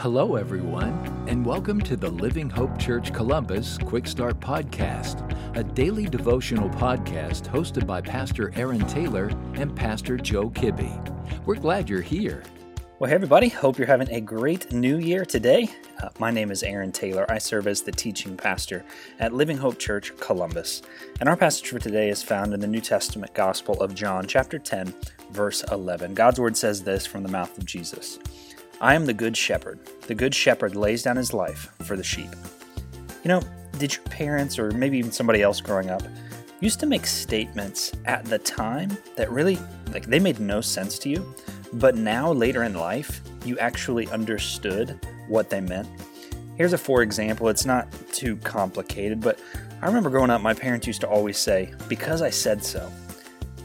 Hello, everyone, and welcome to the Living Hope Church Columbus Quick Start Podcast, a daily devotional podcast hosted by Pastor Aaron Taylor and Pastor Joe Kibbe. We're glad you're here. Well, hey, everybody. Hope you're having a great new year today. My name is Aaron Taylor. I serve as the teaching pastor at Living Hope Church Columbus. And our passage for today is found in the New Testament Gospel of John, chapter 10, verse 11. God's word says this from the mouth of Jesus. I am the good shepherd. The good shepherd lays down his life for the sheep. You know, did your parents or maybe even somebody else growing up used to make statements at the time that really, they made no sense to you, but now later in life, you actually understood what they meant? Here's a for example. It's not too complicated, but I remember growing up, my parents used to always say, because I said so.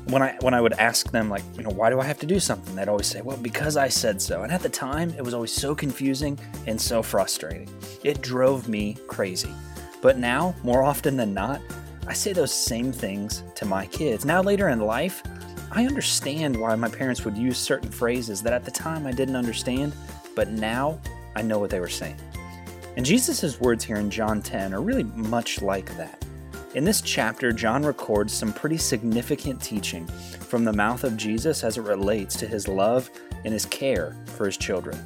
When I would ask them, why do I have to do something? They'd always say, well, because I said so. And at the time, it was always so confusing and so frustrating. It drove me crazy. But now, more often than not, I say those same things to my kids. Now, later in life, I understand why my parents would use certain phrases that at the time I didn't understand, but now I know what they were saying. And Jesus' words here in John 10 are really much like that. In this chapter, John records some pretty significant teaching from the mouth of Jesus as it relates to his love and his care for his children.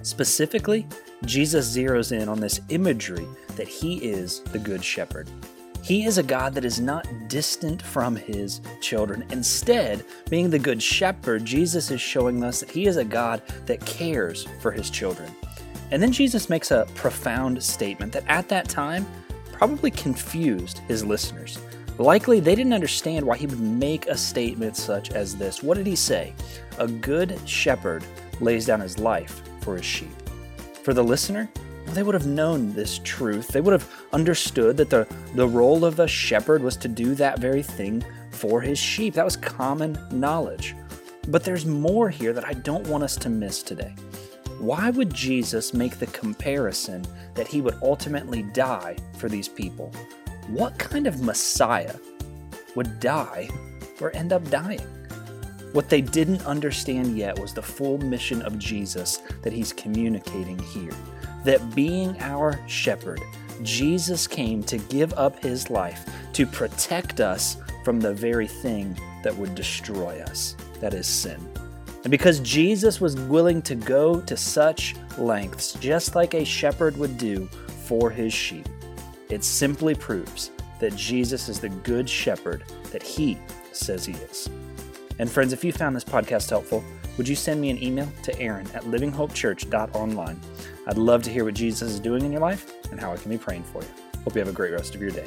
Specifically, Jesus zeroes in on this imagery that he is the good shepherd. He is a God that is not distant from his children. Instead, being the good shepherd, Jesus is showing us that he is a God that cares for his children. And then Jesus makes a profound statement that at that time, probably confused his listeners. Likely, they didn't understand why he would make a statement such as this. What did he say? A good shepherd lays down his life for his sheep. For the listener, they would have known this truth. They would have understood that the role of a shepherd was to do that very thing for his sheep. That was common knowledge. But there's more here that I don't want us to miss today. Why would Jesus make the comparison that he would ultimately die for these people? What kind of Messiah would die or end up dying? What they didn't understand yet was the full mission of Jesus that he's communicating here. That being our shepherd, Jesus came to give up his life to protect us from the very thing that would destroy us, that is sin. And because Jesus was willing to go to such lengths, just like a shepherd would do for his sheep, it simply proves that Jesus is the good shepherd that he says he is. And friends, if you found this podcast helpful, would you send me an email to aaron@livinghopechurch.online? I'd love to hear what Jesus is doing in your life and how I can be praying for you. Hope you have a great rest of your day.